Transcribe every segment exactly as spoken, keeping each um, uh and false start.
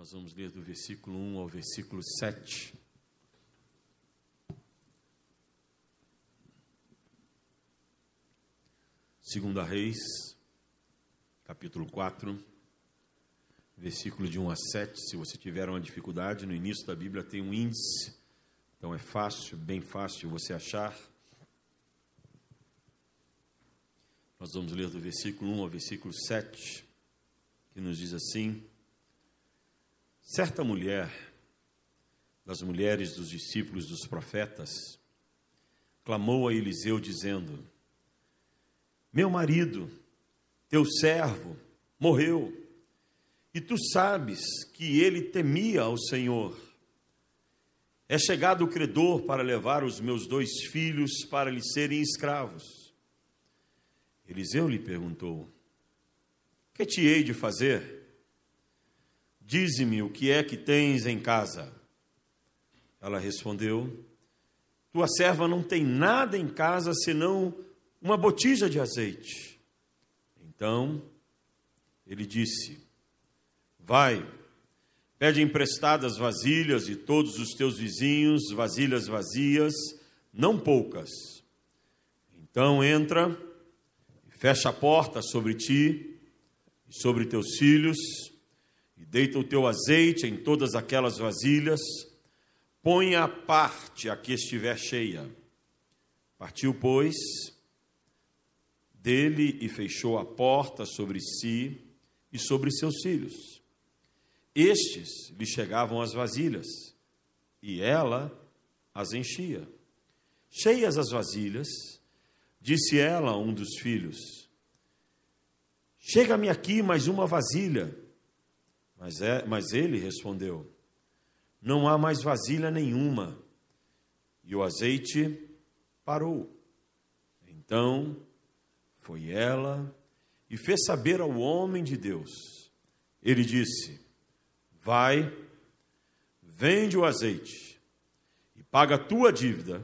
Nós vamos ler do versículo um ao versículo sete. Segunda Reis, capítulo quatro, versículo de um a sete. Se você tiver uma dificuldade, no início da Bíblia tem um índice, então é fácil, bem fácil você achar. Nós vamos ler do versículo um ao versículo sete, que nos diz assim: certa mulher, das mulheres dos discípulos dos profetas, clamou a Eliseu, dizendo: meu marido, teu servo, morreu, e tu sabes que ele temia ao Senhor. É chegado o credor para levar os meus dois filhos para lhe serem escravos. Eliseu lhe perguntou: que te hei de fazer? Dize-me o que é que tens em casa. Ela respondeu: tua serva não tem nada em casa senão uma botija de azeite. Então ele disse: vai, pede emprestadas vasilhas de todos os teus vizinhos, vasilhas vazias, não poucas. Então entra, fecha a porta sobre ti e sobre teus filhos, e deita o teu azeite em todas aquelas vasilhas, põe à parte a que estiver cheia. Partiu, pois, dele e fechou a porta sobre si e sobre seus filhos. Estes lhe chegavam as vasilhas, e ela as enchia. Cheias as vasilhas, disse ela a um dos filhos: chega-me aqui mais uma vasilha. Mas, é, mas ele respondeu: não há mais vasilha nenhuma. E o azeite parou. Então foi ela e fez saber ao homem de Deus. Ele disse: vai, vende o azeite e paga a tua dívida,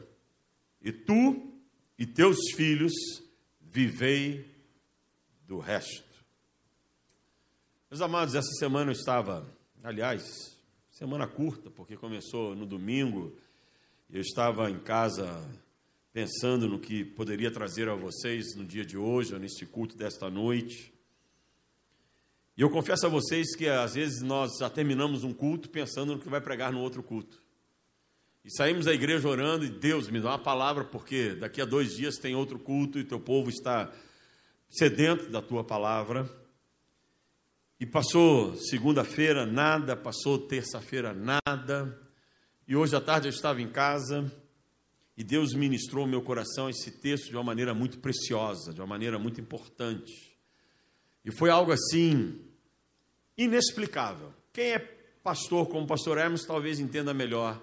e tu e teus filhos vivei do resto. Meus amados, essa semana eu estava, aliás, semana curta, porque começou no domingo, eu estava em casa pensando no que poderia trazer a vocês no dia de hoje, ou neste culto desta noite. E eu confesso a vocês que às vezes nós já terminamos um culto pensando no que vai pregar no outro culto. E saímos da igreja orando, e Deus, me dá uma palavra, porque daqui a dois dias tem outro culto e teu povo está sedento da tua palavra. E passou segunda-feira, nada, passou terça-feira, nada. E hoje à tarde eu estava em casa, e Deus ministrou ao meu coração esse texto de uma maneira muito preciosa, de uma maneira muito importante. E foi algo assim, inexplicável. Quem é pastor como o pastor Hermes talvez entenda melhor.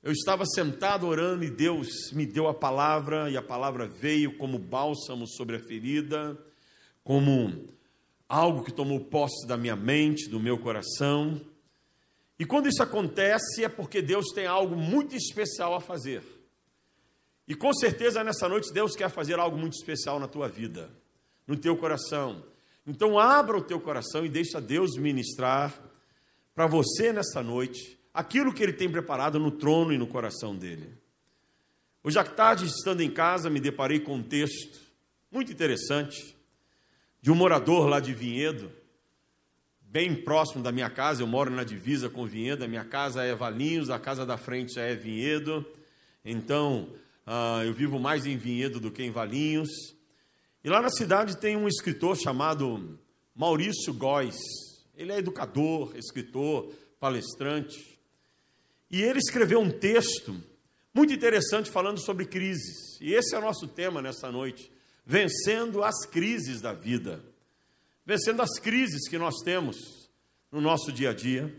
Eu estava sentado orando e Deus me deu a palavra, e a palavra veio como bálsamo sobre a ferida, como algo que tomou posse da minha mente, do meu coração. E quando isso acontece é porque Deus tem algo muito especial a fazer. E com certeza nessa noite Deus quer fazer algo muito especial na tua vida, no teu coração. Então abra o teu coração e deixa Deus ministrar para você nessa noite aquilo que Ele tem preparado no trono e no coração dEle. Hoje à tarde, estando em casa, me deparei com um texto muito interessante de um morador lá de Vinhedo, bem próximo da minha casa. Eu moro na divisa com Vinhedo, a minha casa é Valinhos, a casa da frente já é Vinhedo, então uh, eu vivo mais em Vinhedo do que em Valinhos. E lá na cidade tem um escritor chamado Maurício Góes. Ele é educador, escritor, palestrante, e ele escreveu um texto muito interessante falando sobre crises, e esse é o nosso tema nessa noite: vencendo as crises da vida, vencendo as crises que nós temos no nosso dia a dia.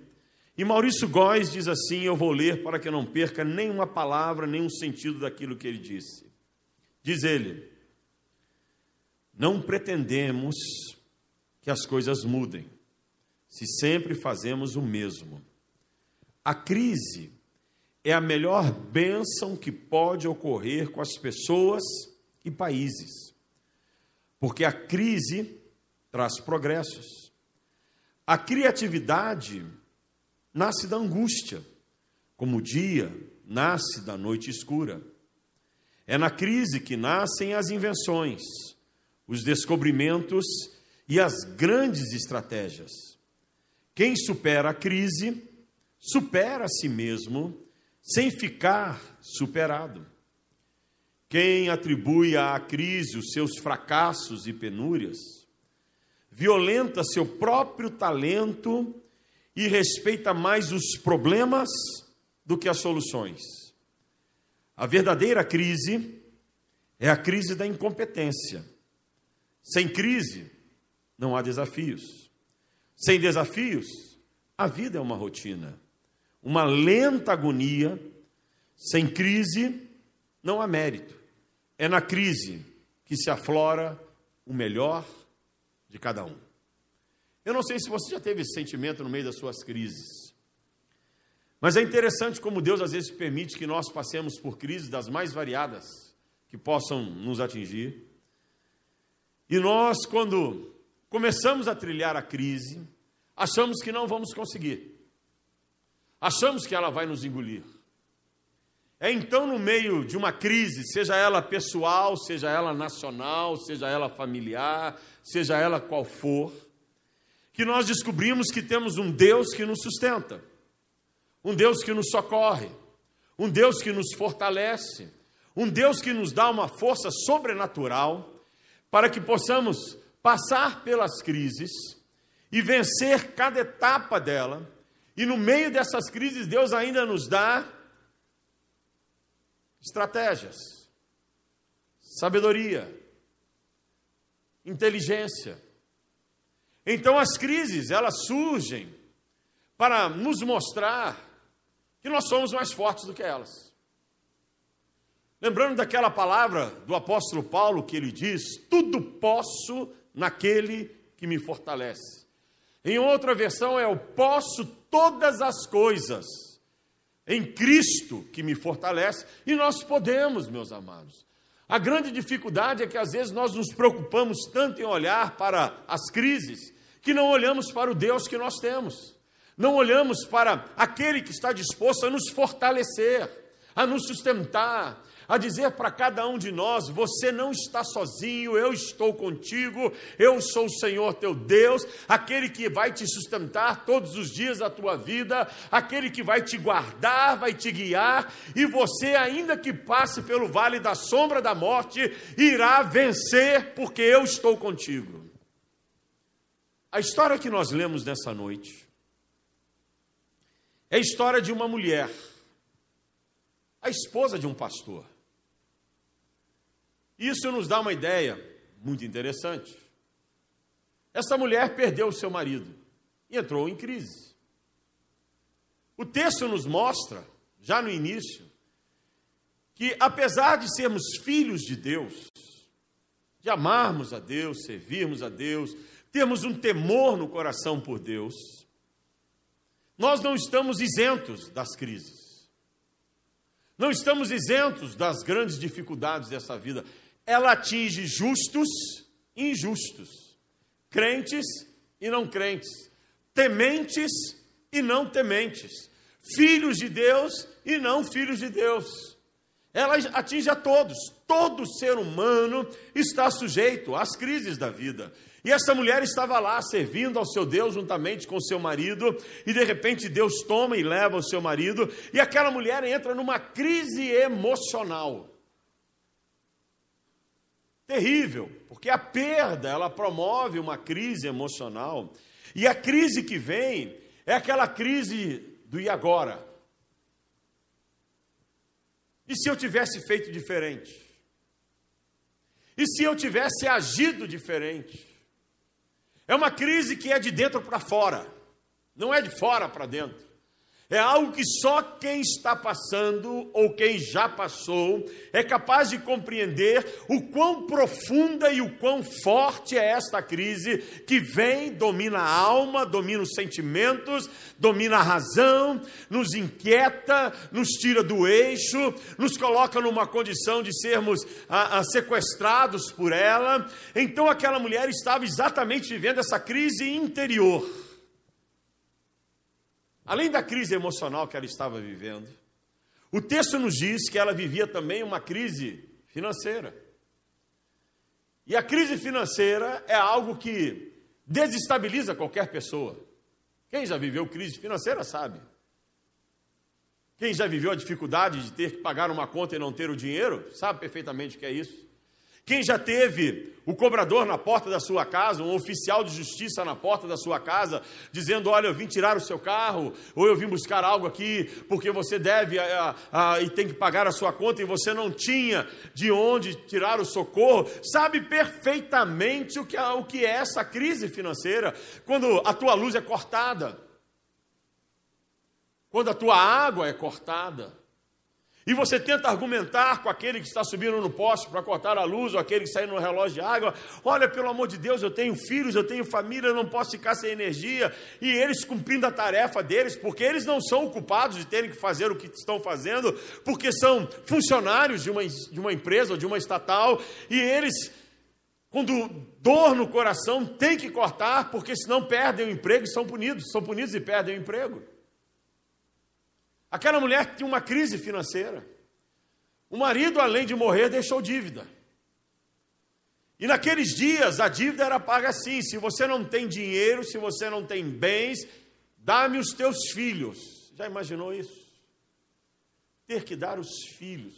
E Maurício Góes diz assim, eu vou ler para que não perca nenhuma palavra, nenhum sentido daquilo que ele disse. Diz ele: não pretendemos que as coisas mudem, se sempre fazemos o mesmo. A crise é a melhor bênção que pode ocorrer com as pessoas e países, porque a crise traz progressos. A criatividade nasce da angústia, como o dia nasce da noite escura. É na crise que nascem as invenções, os descobrimentos e as grandes estratégias. Quem supera a crise, supera a si mesmo, sem ficar superado. Quem atribui à crise os seus fracassos e penúrias, violenta seu próprio talento e respeita mais os problemas do que as soluções. A verdadeira crise é a crise da incompetência. Sem crise, não há desafios. Sem desafios, a vida é uma rotina, uma lenta agonia. Sem crise, não há mérito. É na crise que se aflora o melhor de cada um. Eu não sei se você já teve esse sentimento no meio das suas crises, mas é interessante como Deus às vezes permite que nós passemos por crises das mais variadas que possam nos atingir. E nós, quando começamos a trilhar a crise, achamos que não vamos conseguir. Achamos que ela vai nos engolir. É então no meio de uma crise, seja ela pessoal, seja ela nacional, seja ela familiar, seja ela qual for, que nós descobrimos que temos um Deus que nos sustenta, um Deus que nos socorre, um Deus que nos fortalece, um Deus que nos dá uma força sobrenatural para que possamos passar pelas crises e vencer cada etapa dela. E no meio dessas crises, Deus ainda nos dá estratégias, sabedoria, inteligência. Então as crises, elas surgem para nos mostrar que nós somos mais fortes do que elas. Lembrando daquela palavra do apóstolo Paulo, que ele diz: tudo posso naquele que me fortalece. Em outra versão é: eu posso todas as coisas em Cristo que me fortalece. E nós podemos, meus amados. A grande dificuldade é que às vezes nós nos preocupamos tanto em olhar para as crises, que não olhamos para o Deus que nós temos. Não olhamos para aquele que está disposto a nos fortalecer, a nos sustentar, a dizer para cada um de nós: você não está sozinho, eu estou contigo, eu sou o Senhor teu Deus, aquele que vai te sustentar todos os dias da tua vida, aquele que vai te guardar, vai te guiar, e você, ainda que passe pelo vale da sombra da morte, irá vencer, porque eu estou contigo. A história que nós lemos nessa noite é a história de uma mulher, a esposa de um pastor. Isso nos dá uma ideia muito interessante. Essa mulher perdeu o seu marido e entrou em crise. O texto nos mostra, já no início, que apesar de sermos filhos de Deus, de amarmos a Deus, servirmos a Deus, termos um temor no coração por Deus, nós não estamos isentos das crises. Não estamos isentos das grandes dificuldades dessa vida. Ela atinge justos e injustos, crentes e não crentes, tementes e não tementes, filhos de Deus e não filhos de Deus. Ela atinge a todos. Todo ser humano está sujeito às crises da vida. E essa mulher estava lá servindo ao seu Deus juntamente com seu marido, e de repente Deus toma e leva o seu marido, e aquela mulher entra numa crise emocional terrível, porque a perda, ela promove uma crise emocional, e a crise que vem é aquela crise do e agora? E se eu tivesse feito diferente? E se eu tivesse agido diferente? É uma crise que é de dentro para fora, não é de fora para dentro. É algo que só quem está passando ou quem já passou é capaz de compreender o quão profunda e o quão forte é esta crise que vem, domina a alma, domina os sentimentos, domina a razão, nos inquieta, nos tira do eixo, nos coloca numa condição de sermos a, a, sequestrados por ela. Então aquela mulher estava exatamente vivendo essa crise interior. Além da crise emocional que ela estava vivendo, o texto nos diz que ela vivia também uma crise financeira. E a crise financeira é algo que desestabiliza qualquer pessoa. Quem já viveu crise financeira sabe. Quem já viveu a dificuldade de ter que pagar uma conta e não ter o dinheiro, sabe perfeitamente o que é isso. Quem já teve o cobrador na porta da sua casa, um oficial de justiça na porta da sua casa, dizendo, olha, eu vim tirar o seu carro, ou eu vim buscar algo aqui, porque você deve a, a, a, e tem que pagar a sua conta, e você não tinha de onde tirar o socorro, sabe perfeitamente o que, o que é essa crise financeira, quando a tua luz é cortada, quando a tua água é cortada, e você tenta argumentar com aquele que está subindo no poste para cortar a luz, ou aquele que saiu no relógio de água, olha, pelo amor de Deus, eu tenho filhos, eu tenho família, eu não posso ficar sem energia, e eles cumprindo a tarefa deles, porque eles não são culpados de terem que fazer o que estão fazendo, porque são funcionários de uma, de uma empresa ou de uma estatal, e eles, com dor no coração, têm que cortar, porque senão perdem o emprego e são punidos, são punidos e perdem o emprego. Aquela mulher tinha uma crise financeira. O marido, além de morrer, deixou dívida. E naqueles dias, a dívida era paga assim. Se você não tem dinheiro, se você não tem bens, dá-me os teus filhos. Já imaginou isso? Ter que dar os filhos.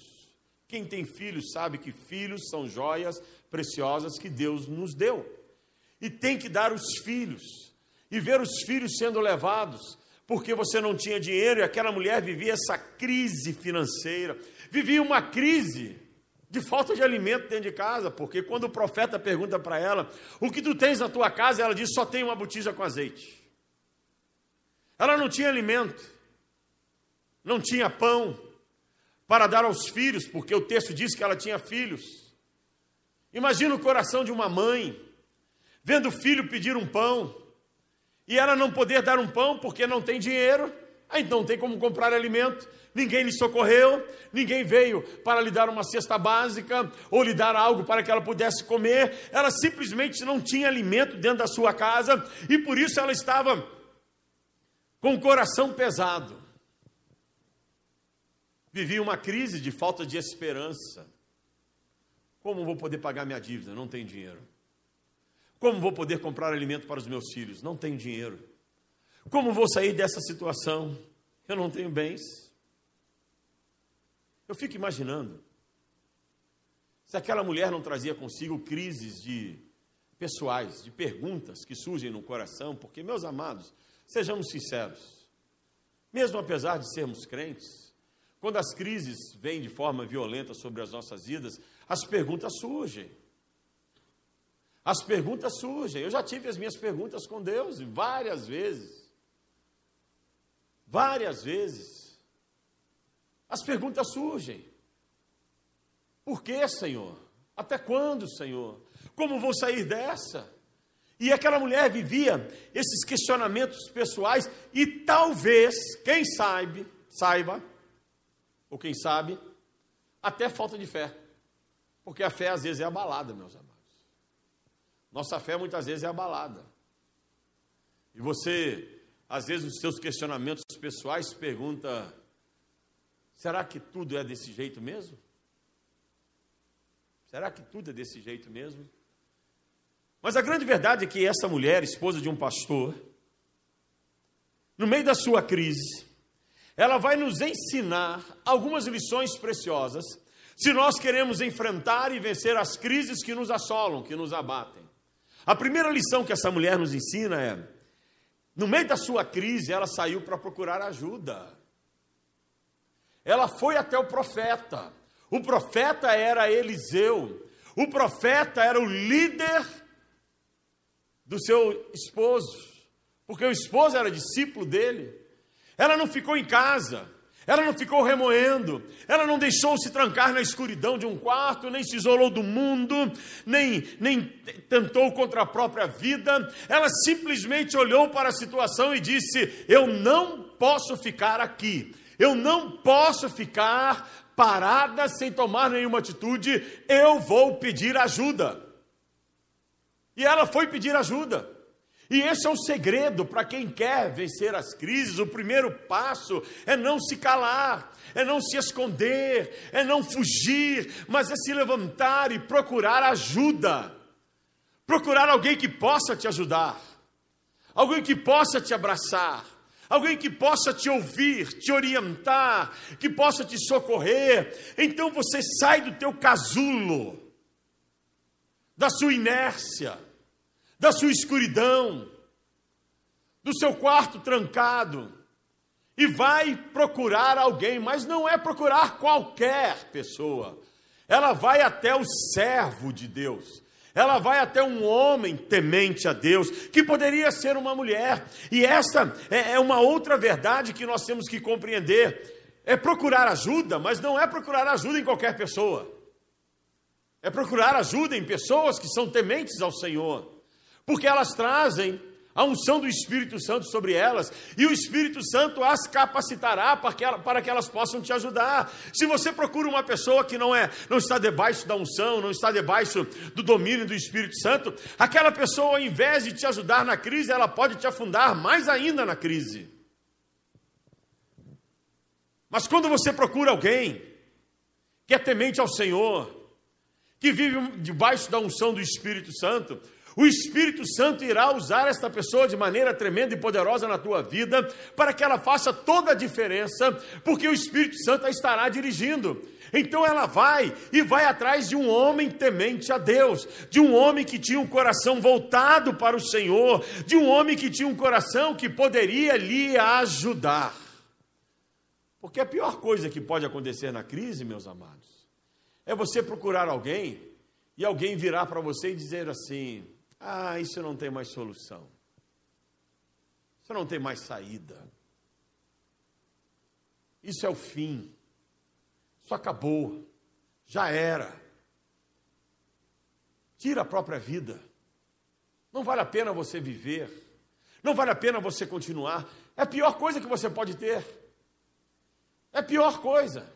Quem tem filhos sabe que filhos são joias preciosas que Deus nos deu. E tem que dar os filhos. E ver os filhos sendo levados, porque você não tinha dinheiro, e aquela mulher vivia essa crise financeira, vivia uma crise de falta de alimento dentro de casa, porque quando o profeta pergunta para ela, o que tu tens na tua casa? Ela diz, só tem uma botija com azeite. Ela não tinha alimento, não tinha pão para dar aos filhos, porque o texto diz que ela tinha filhos. Imagina o coração de uma mãe, vendo o filho pedir um pão, e ela não poder dar um pão porque não tem dinheiro, aí não tem como comprar alimento, ninguém lhe socorreu, ninguém veio para lhe dar uma cesta básica, ou lhe dar algo para que ela pudesse comer, ela simplesmente não tinha alimento dentro da sua casa, e por isso ela estava com o coração pesado, vivia uma crise de falta de esperança, como vou poder pagar minha dívida? Não tem dinheiro. Como vou poder comprar alimento para os meus filhos? Não tenho dinheiro. Como vou sair dessa situação? Eu não tenho bens. Eu fico imaginando, se aquela mulher não trazia consigo crises de pessoais, de perguntas que surgem no coração, porque, meus amados, sejamos sinceros, mesmo apesar de sermos crentes, quando as crises vêm de forma violenta sobre as nossas vidas, as perguntas surgem. As perguntas surgem, eu já tive as minhas perguntas com Deus, várias vezes, várias vezes, as perguntas surgem, por que, Senhor? Até quando, Senhor? Como vou sair dessa? E aquela mulher vivia esses questionamentos pessoais, e talvez, quem sabe, saiba, ou quem sabe, até falta de fé, porque a fé às vezes é abalada, meus amados. Nossa fé muitas vezes é abalada. E você, às vezes, nos seus questionamentos pessoais, pergunta, será que tudo é desse jeito mesmo? Será que tudo é desse jeito mesmo? Mas a grande verdade é que essa mulher, esposa de um pastor, no meio da sua crise, ela vai nos ensinar algumas lições preciosas, se nós queremos enfrentar e vencer as crises que nos assolam, que nos abatem. A primeira lição que essa mulher nos ensina é, no meio da sua crise, ela saiu para procurar ajuda. Ela foi até o profeta. O profeta era Eliseu. O profeta era o líder do seu esposo, porque o esposo era discípulo dele. Ela não ficou em casa. Ela não ficou remoendo, ela não deixou se trancar na escuridão de um quarto, nem se isolou do mundo, nem, nem tentou contra a própria vida. Ela simplesmente olhou para a situação e disse, eu não posso ficar aqui, eu não posso ficar parada sem tomar nenhuma atitude, eu vou pedir ajuda. E ela foi pedir ajuda. E esse é o segredo para quem quer vencer as crises. O primeiro passo é não se calar, é não se esconder, é não fugir, mas é se levantar e procurar ajuda. Procurar alguém que possa te ajudar, alguém que possa te abraçar, alguém que possa te ouvir, te orientar, que possa te socorrer. Então você sai do teu casulo, da sua inércia, da sua escuridão, do seu quarto trancado, e vai procurar alguém, mas não é procurar qualquer pessoa. Ela vai até o servo de Deus. Ela vai até um homem temente a Deus, que poderia ser uma mulher. E essa é uma outra verdade que nós temos que compreender. É procurar ajuda, mas não é procurar ajuda em qualquer pessoa. É procurar ajuda em pessoas que são tementes ao Senhor, porque elas trazem a unção do Espírito Santo sobre elas, e o Espírito Santo as capacitará para que, elas, para que elas possam te ajudar. Se você procura uma pessoa que não, é, não está debaixo da unção, não está debaixo do domínio do Espírito Santo, aquela pessoa, ao invés de te ajudar na crise, ela pode te afundar mais ainda na crise. Mas quando você procura alguém que é temente ao Senhor, que vive debaixo da unção do Espírito Santo, o Espírito Santo irá usar esta pessoa de maneira tremenda e poderosa na tua vida, para que ela faça toda a diferença, porque o Espírito Santo a estará dirigindo. Então ela vai, e vai atrás de um homem temente a Deus, de um homem que tinha um coração voltado para o Senhor, de um homem que tinha um coração que poderia lhe ajudar. Porque a pior coisa que pode acontecer na crise, meus amados, é você procurar alguém, e alguém virar para você e dizer assim: ah, isso não tem mais solução, isso não tem mais saída, isso é o fim, isso acabou, já era, tira a própria vida, não vale a pena você viver, não vale a pena você continuar. É a pior coisa que você pode ter, é a pior coisa,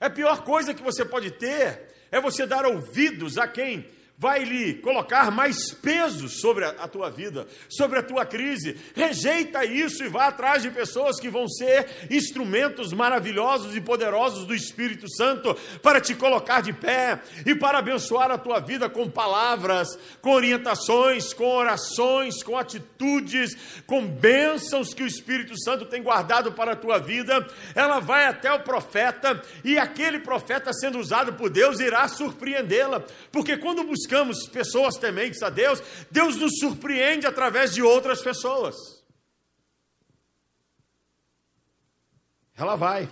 é a pior coisa que você pode ter, é você dar ouvidos a quem vai lhe colocar mais peso sobre a tua vida, sobre a tua crise. Rejeita isso e vá atrás de pessoas que vão ser instrumentos maravilhosos e poderosos do Espírito Santo para te colocar de pé e para abençoar a tua vida com palavras, com orientações, com orações, com atitudes, com bênçãos que o Espírito Santo tem guardado para a tua vida. Ela vai até o profeta, e aquele profeta, sendo usado por Deus, irá surpreendê-la, porque quando buscamos Buscamos pessoas tementes a Deus, Deus nos surpreende através de outras pessoas. Ela vai,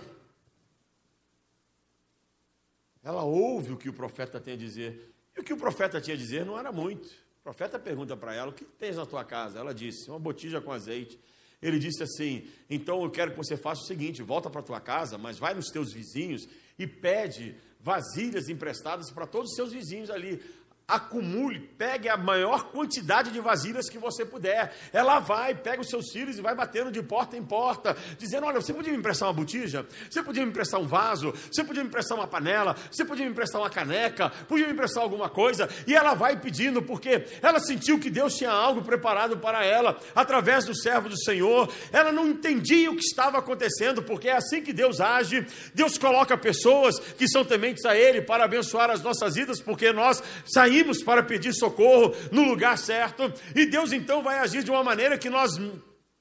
ela ouve o que o profeta tem a dizer, e o que o profeta tinha a dizer não era muito. O profeta pergunta para ela: o que tens na tua casa? Ela disse: uma botija com azeite. Ele disse assim: então eu quero que você faça o seguinte, volta para a tua casa, mas vai nos teus vizinhos e pede vasilhas emprestadas para todos os seus vizinhos ali, acumule, pegue a maior quantidade de vasilhas que você puder. Ela vai, pega os seus filhos e vai batendo de porta em porta, dizendo: olha, você podia me emprestar uma botija? Você podia me emprestar um vaso? Você podia me emprestar uma panela? Você podia me emprestar uma caneca? Podia me emprestar alguma coisa? E ela vai pedindo, porque ela sentiu que Deus tinha algo preparado para ela, através do servo do Senhor. Ela não entendia o que estava acontecendo, porque é assim que Deus age. Deus coloca pessoas que são tementes a Ele para abençoar as nossas vidas, porque nós saímos para pedir socorro no lugar certo, e Deus então vai agir de uma maneira que nós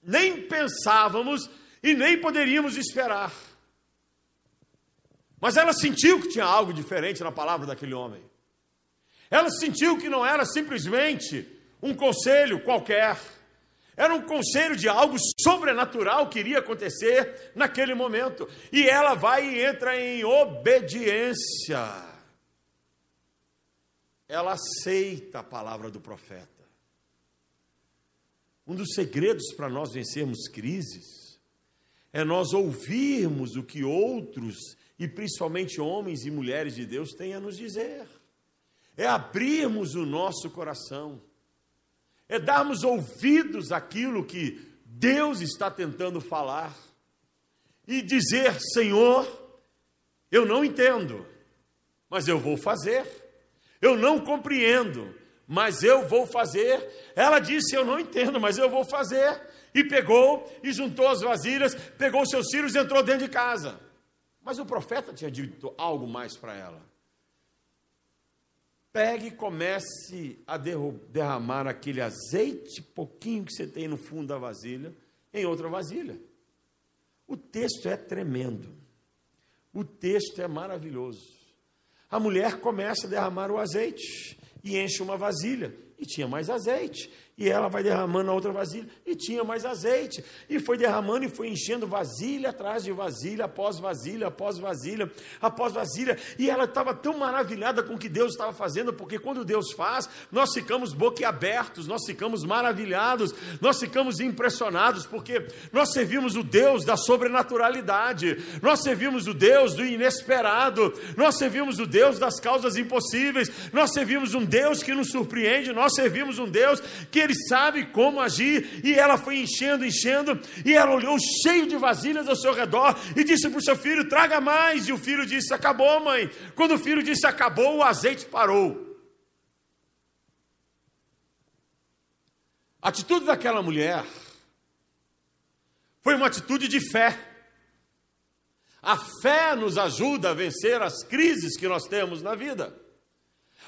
nem pensávamos e nem poderíamos esperar. Mas ela sentiu que tinha algo diferente na palavra daquele homem. Ela sentiu que não era simplesmente um conselho qualquer, era um conselho de algo sobrenatural que iria acontecer naquele momento, e ela vai e entra em obediência. Ela aceita a palavra do profeta. Um dos segredos para nós vencermos crises é nós ouvirmos o que outros, e principalmente homens e mulheres de Deus, têm a nos dizer. É abrirmos o nosso coração, é darmos ouvidos àquilo que Deus está tentando falar, e dizer: Senhor, eu não entendo, mas eu vou fazer. Eu não compreendo, mas eu vou fazer. Ela disse, eu não entendo, mas eu vou fazer. E pegou, e juntou as vasilhas, pegou seus filhos e entrou dentro de casa. Mas o profeta tinha dito algo mais para ela. Pegue e comece a derramar aquele azeite pouquinho que você tem no fundo da vasilha, em outra vasilha. O texto é tremendo. O texto é maravilhoso. A mulher começa a derramar o azeite e enche uma vasilha, e tinha mais azeite, e ela vai derramando a outra vasilha, e tinha mais azeite, e foi derramando e foi enchendo vasilha atrás de vasilha, após vasilha, após vasilha, após vasilha, e ela estava tão maravilhada com o que Deus estava fazendo, porque quando Deus faz, nós ficamos boquiabertos, nós ficamos maravilhados, nós ficamos impressionados, porque nós servimos o Deus da sobrenaturalidade, nós servimos o Deus do inesperado, nós servimos o Deus das causas impossíveis, nós servimos um Deus que nos surpreende, nós servimos um Deus que Ele sabe como agir, e ela foi enchendo, enchendo, e ela olhou cheio de vasilhas ao seu redor, e disse para o seu filho, traga mais, e o filho disse, acabou, mãe. Quando o filho disse, acabou, o azeite parou. A atitude daquela mulher foi uma atitude de fé. A fé nos ajuda a vencer as crises que nós temos na vida.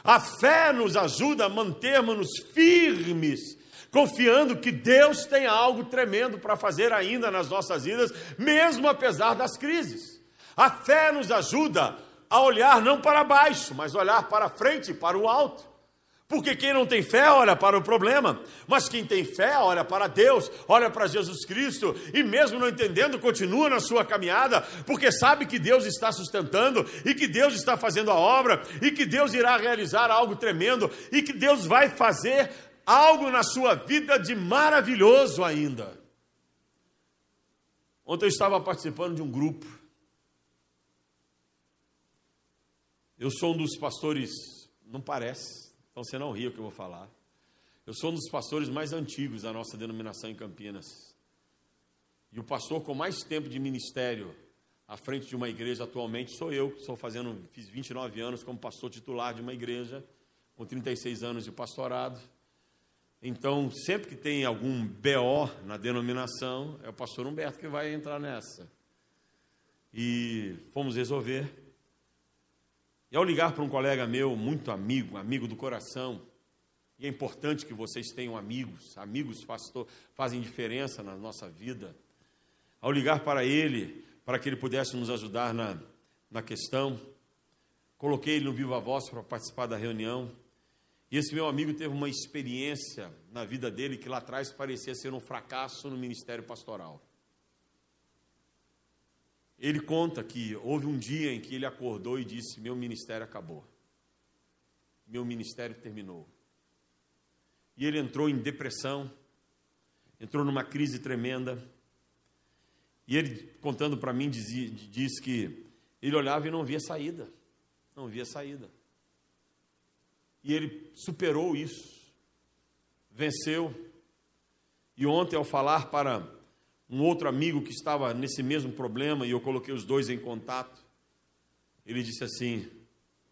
A fé nos ajuda a mantermos-nos firmes, confiando que Deus tem algo tremendo para fazer ainda nas nossas vidas, mesmo apesar das crises. A fé nos ajuda a olhar não para baixo, mas olhar para frente, para o alto. Porque quem não tem fé olha para o problema, mas quem tem fé olha para Deus, olha para Jesus Cristo, e mesmo não entendendo, continua na sua caminhada, porque sabe que Deus está sustentando, e que Deus está fazendo a obra, e que Deus irá realizar algo tremendo, e que Deus vai fazer algo na sua vida de maravilhoso ainda. Ontem eu estava participando de um grupo, eu sou um dos pastores, não parece, então você não ri o que eu vou falar. Eu sou um dos pastores mais antigos da nossa denominação em Campinas. E o pastor com mais tempo de ministério à frente de uma igreja atualmente sou eu, que estou fazendo, fiz vinte e nove anos como pastor titular de uma igreja, com trinta e seis anos de pastorado. Então, sempre que tem algum B O na denominação, é o pastor Humberto que vai entrar nessa. E fomos resolver. E ao ligar para um colega meu, muito amigo, amigo do coração, e é importante que vocês tenham amigos, amigos pastor, fazem diferença na nossa vida. Ao ligar para ele, para que ele pudesse nos ajudar na, na questão, coloquei ele no Viva Voz para participar da reunião, e esse meu amigo teve uma experiência na vida dele que lá atrás parecia ser um fracasso no ministério pastoral. Ele conta que houve um dia em que ele acordou e disse, meu ministério acabou, meu ministério terminou. E ele entrou em depressão, entrou numa crise tremenda, e ele, contando para mim, dizia, diz que ele olhava e não via saída, não via saída. E ele superou isso, venceu, e ontem ao falar para um outro amigo que estava nesse mesmo problema, e eu coloquei os dois em contato, ele disse assim,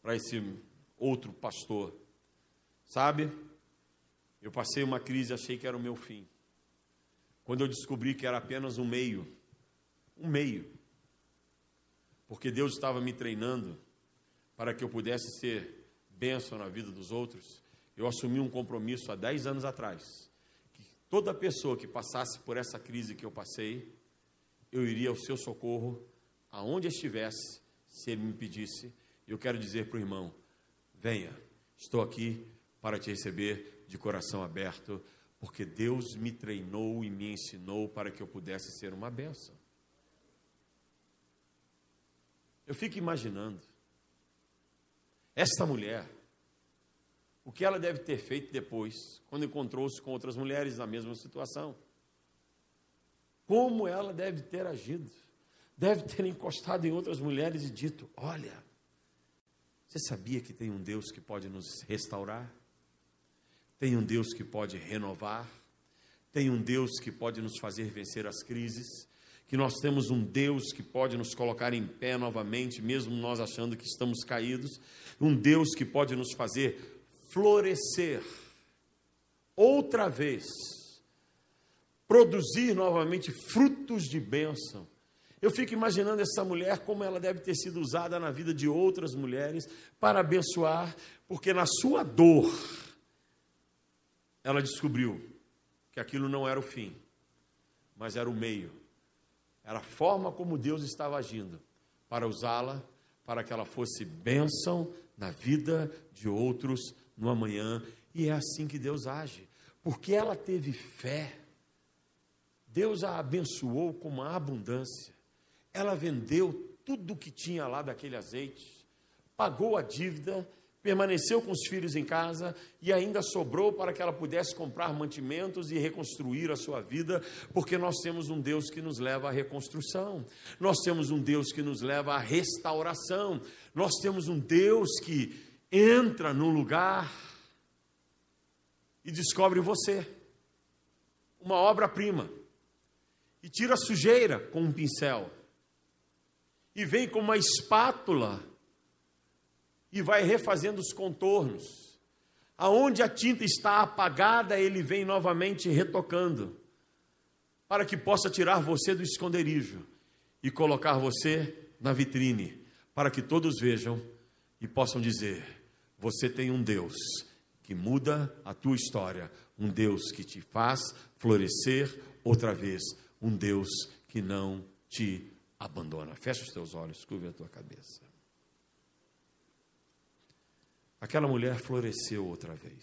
para esse outro pastor, sabe, eu passei uma crise, achei que era o meu fim, quando eu descobri que era apenas um meio, um meio, porque Deus estava me treinando, para que eu pudesse ser bênção na vida dos outros, eu assumi um compromisso há dez anos atrás, toda pessoa que passasse por essa crise que eu passei, eu iria ao seu socorro, aonde estivesse, se ele me pedisse. Eu quero dizer para o irmão, venha, estou aqui para te receber de coração aberto, porque Deus me treinou e me ensinou para que eu pudesse ser uma bênção. Eu fico imaginando, esta mulher, o que ela deve ter feito depois, quando encontrou-se com outras mulheres na mesma situação? Como ela deve ter agido? Deve ter encostado em outras mulheres e dito, olha, você sabia que tem um Deus que pode nos restaurar? Tem um Deus que pode renovar? Tem um Deus que pode nos fazer vencer as crises? Que nós temos um Deus que pode nos colocar em pé novamente, mesmo nós achando que estamos caídos? Um Deus que pode nos fazer florescer outra vez, produzir novamente frutos de bênção. Eu fico imaginando essa mulher, como ela deve ter sido usada na vida de outras mulheres para abençoar, porque na sua dor, ela descobriu que aquilo não era o fim, mas era o meio, era a forma como Deus estava agindo, para usá-la, para que ela fosse bênção na vida de outros no amanhã. E é assim que Deus age, porque ela teve fé, Deus a abençoou com uma abundância. Ela vendeu tudo o que tinha lá daquele azeite, pagou a dívida, permaneceu com os filhos em casa e ainda sobrou para que ela pudesse comprar mantimentos e reconstruir a sua vida, porque nós temos um Deus que nos leva à reconstrução, nós temos um Deus que nos leva à restauração, nós temos um Deus que entra no lugar e descobre você, uma obra-prima, e tira a sujeira com um pincel, e vem com uma espátula, e vai refazendo os contornos, aonde a tinta está apagada, ele vem novamente retocando, para que possa tirar você do esconderijo, e colocar você na vitrine, para que todos vejam, e possam dizer, você tem um Deus que muda a tua história, um Deus que te faz florescer outra vez, um Deus que não te abandona. Fecha os teus olhos, curva a tua cabeça. Aquela mulher floresceu outra vez.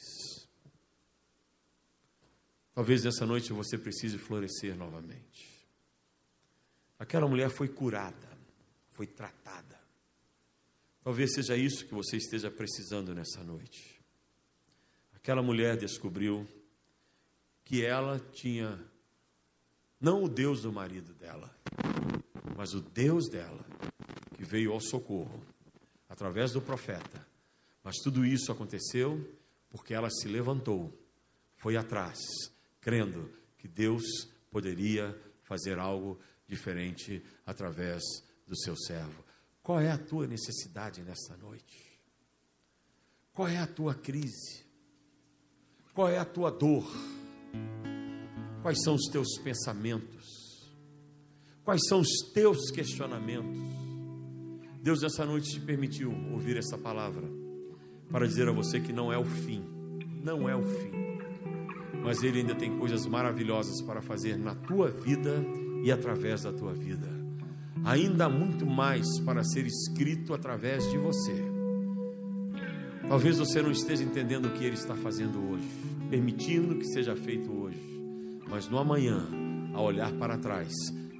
Talvez nessa noite você precise florescer novamente. Aquela mulher foi curada, foi tratada. Talvez seja isso que você esteja precisando nessa noite. Aquela mulher descobriu que ela tinha não o Deus do marido dela, mas o Deus dela, que veio ao socorro, através do profeta. Mas tudo isso aconteceu porque ela se levantou, foi atrás, crendo que Deus poderia fazer algo diferente através do seu servo. Qual é a tua necessidade nessa noite? Qual é a tua crise? Qual é a tua dor? Quais são os teus pensamentos? Quais são os teus questionamentos? Deus nessa noite te permitiu ouvir essa palavra, para dizer a você que não é o fim, não é o fim, mas Ele ainda tem coisas maravilhosas para fazer na tua vida e através da tua vida. Ainda há muito mais para ser escrito através de você. Talvez você não esteja entendendo o que Ele está fazendo hoje, permitindo que seja feito hoje, mas no amanhã, ao olhar para trás,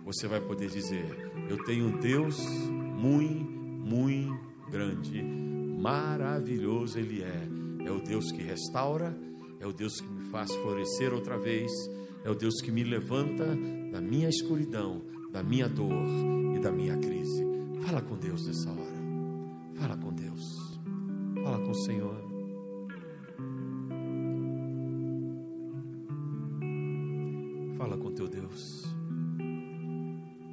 você vai poder dizer, eu tenho um Deus muito, muito grande, maravilhoso Ele é, é o Deus que restaura, é o Deus que me faz florescer outra vez, é o Deus que me levanta da minha escuridão, da minha dor e da minha crise. Fala com Deus nessa hora, fala com Deus, fala com o Senhor. Fala com teu Deus,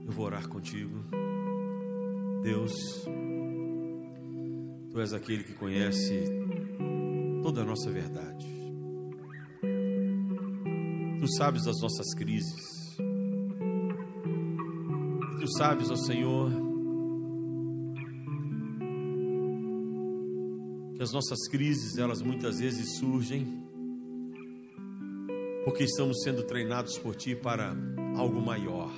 eu vou orar contigo. Deus, Tu és aquele que conhece toda a nossa verdade. Tu sabes das nossas crises. Tu sabes, ó Senhor, que as nossas crises, elas muitas vezes surgem porque estamos sendo treinados por Ti para algo maior.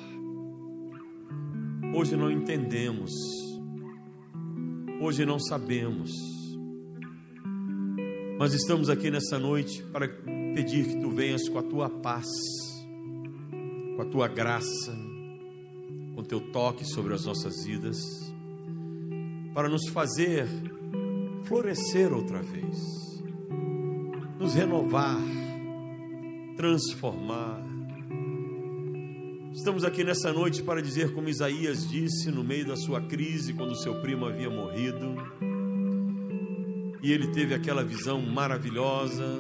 Hoje não entendemos, hoje não sabemos, mas estamos aqui nessa noite para pedir que Tu venhas com a Tua paz, com a Tua graça, com o Teu toque sobre as nossas vidas, para nos fazer florescer outra vez, nos renovar, transformar. Estamos aqui nessa noite para dizer, como Isaías disse, no meio da sua crise, quando seu primo havia morrido, e ele teve aquela visão maravilhosa,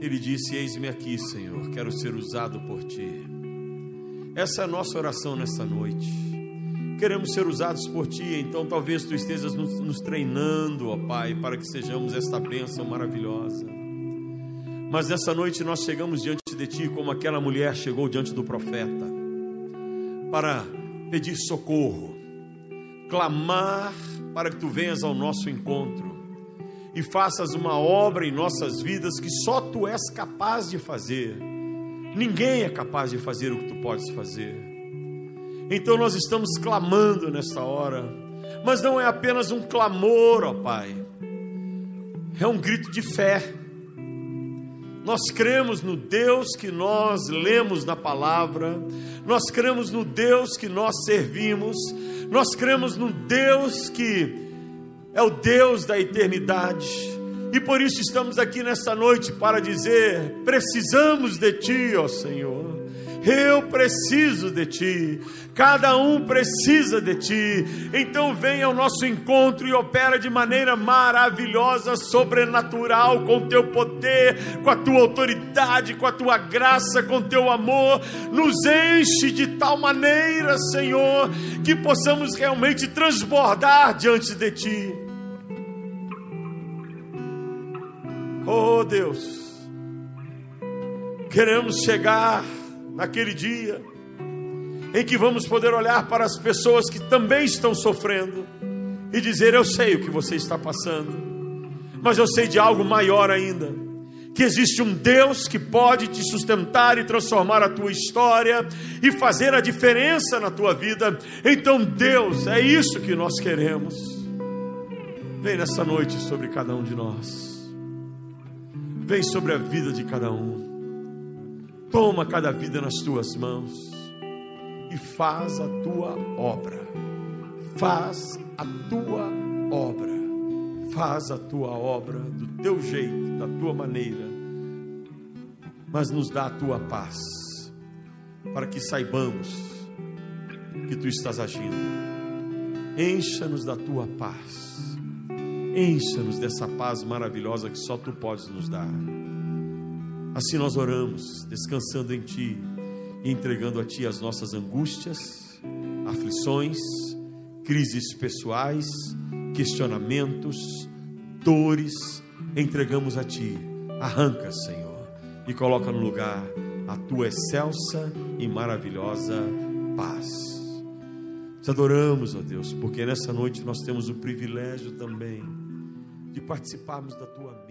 ele disse, eis-me aqui, Senhor, quero ser usado por Ti. Essa é a nossa oração nessa noite, Queremos ser usados por Ti, então talvez Tu estejas nos, nos treinando, ó Pai, para que sejamos esta bênção maravilhosa. Mas nessa noite nós chegamos diante de Ti como aquela mulher chegou diante do profeta, para pedir socorro, clamar para que Tu venhas ao nosso encontro e faças uma obra em nossas vidas que só Tu és capaz de fazer. Ninguém é capaz de fazer o que Tu podes fazer. Então nós estamos clamando nessa hora, mas não é apenas um clamor, ó Pai, é um grito de fé. Nós cremos no Deus que nós lemos na palavra, nós cremos no Deus que nós servimos, nós cremos no Deus que é o Deus da eternidade, e por isso estamos aqui nessa noite para dizer: precisamos de Ti, ó Senhor. Eu preciso de Ti, cada um precisa de Ti. Então vem ao nosso encontro e opera de maneira maravilhosa, sobrenatural, com o Teu poder, com a Tua autoridade, com a Tua graça, com o Teu amor. Nos enche de tal maneira, Senhor, que possamos realmente transbordar diante de Ti. Oh Deus, queremos chegar naquele dia em que vamos poder olhar para as pessoas que também estão sofrendo e dizer: eu sei o que você está passando, mas eu sei de algo maior ainda, que existe um Deus que pode te sustentar e transformar a tua história e fazer a diferença na tua vida. Então Deus, é isso que nós queremos. Vem nessa noite sobre cada um de nós, vem sobre a vida de cada um. Toma cada vida nas Tuas mãos e faz a Tua obra, faz a Tua obra, faz a Tua obra do Teu jeito, da Tua maneira, mas nos dá a Tua paz, para que saibamos que Tu estás agindo. Encha-nos da Tua paz, encha-nos dessa paz maravilhosa que só Tu podes nos dar. Assim nós oramos, descansando em Ti e entregando a Ti as nossas angústias, aflições, crises pessoais, questionamentos, dores. Entregamos a Ti. Arranca, Senhor, e coloca no lugar a Tua excelsa e maravilhosa paz. Te adoramos, ó Deus, porque nessa noite nós temos o privilégio também de participarmos da Tua vida.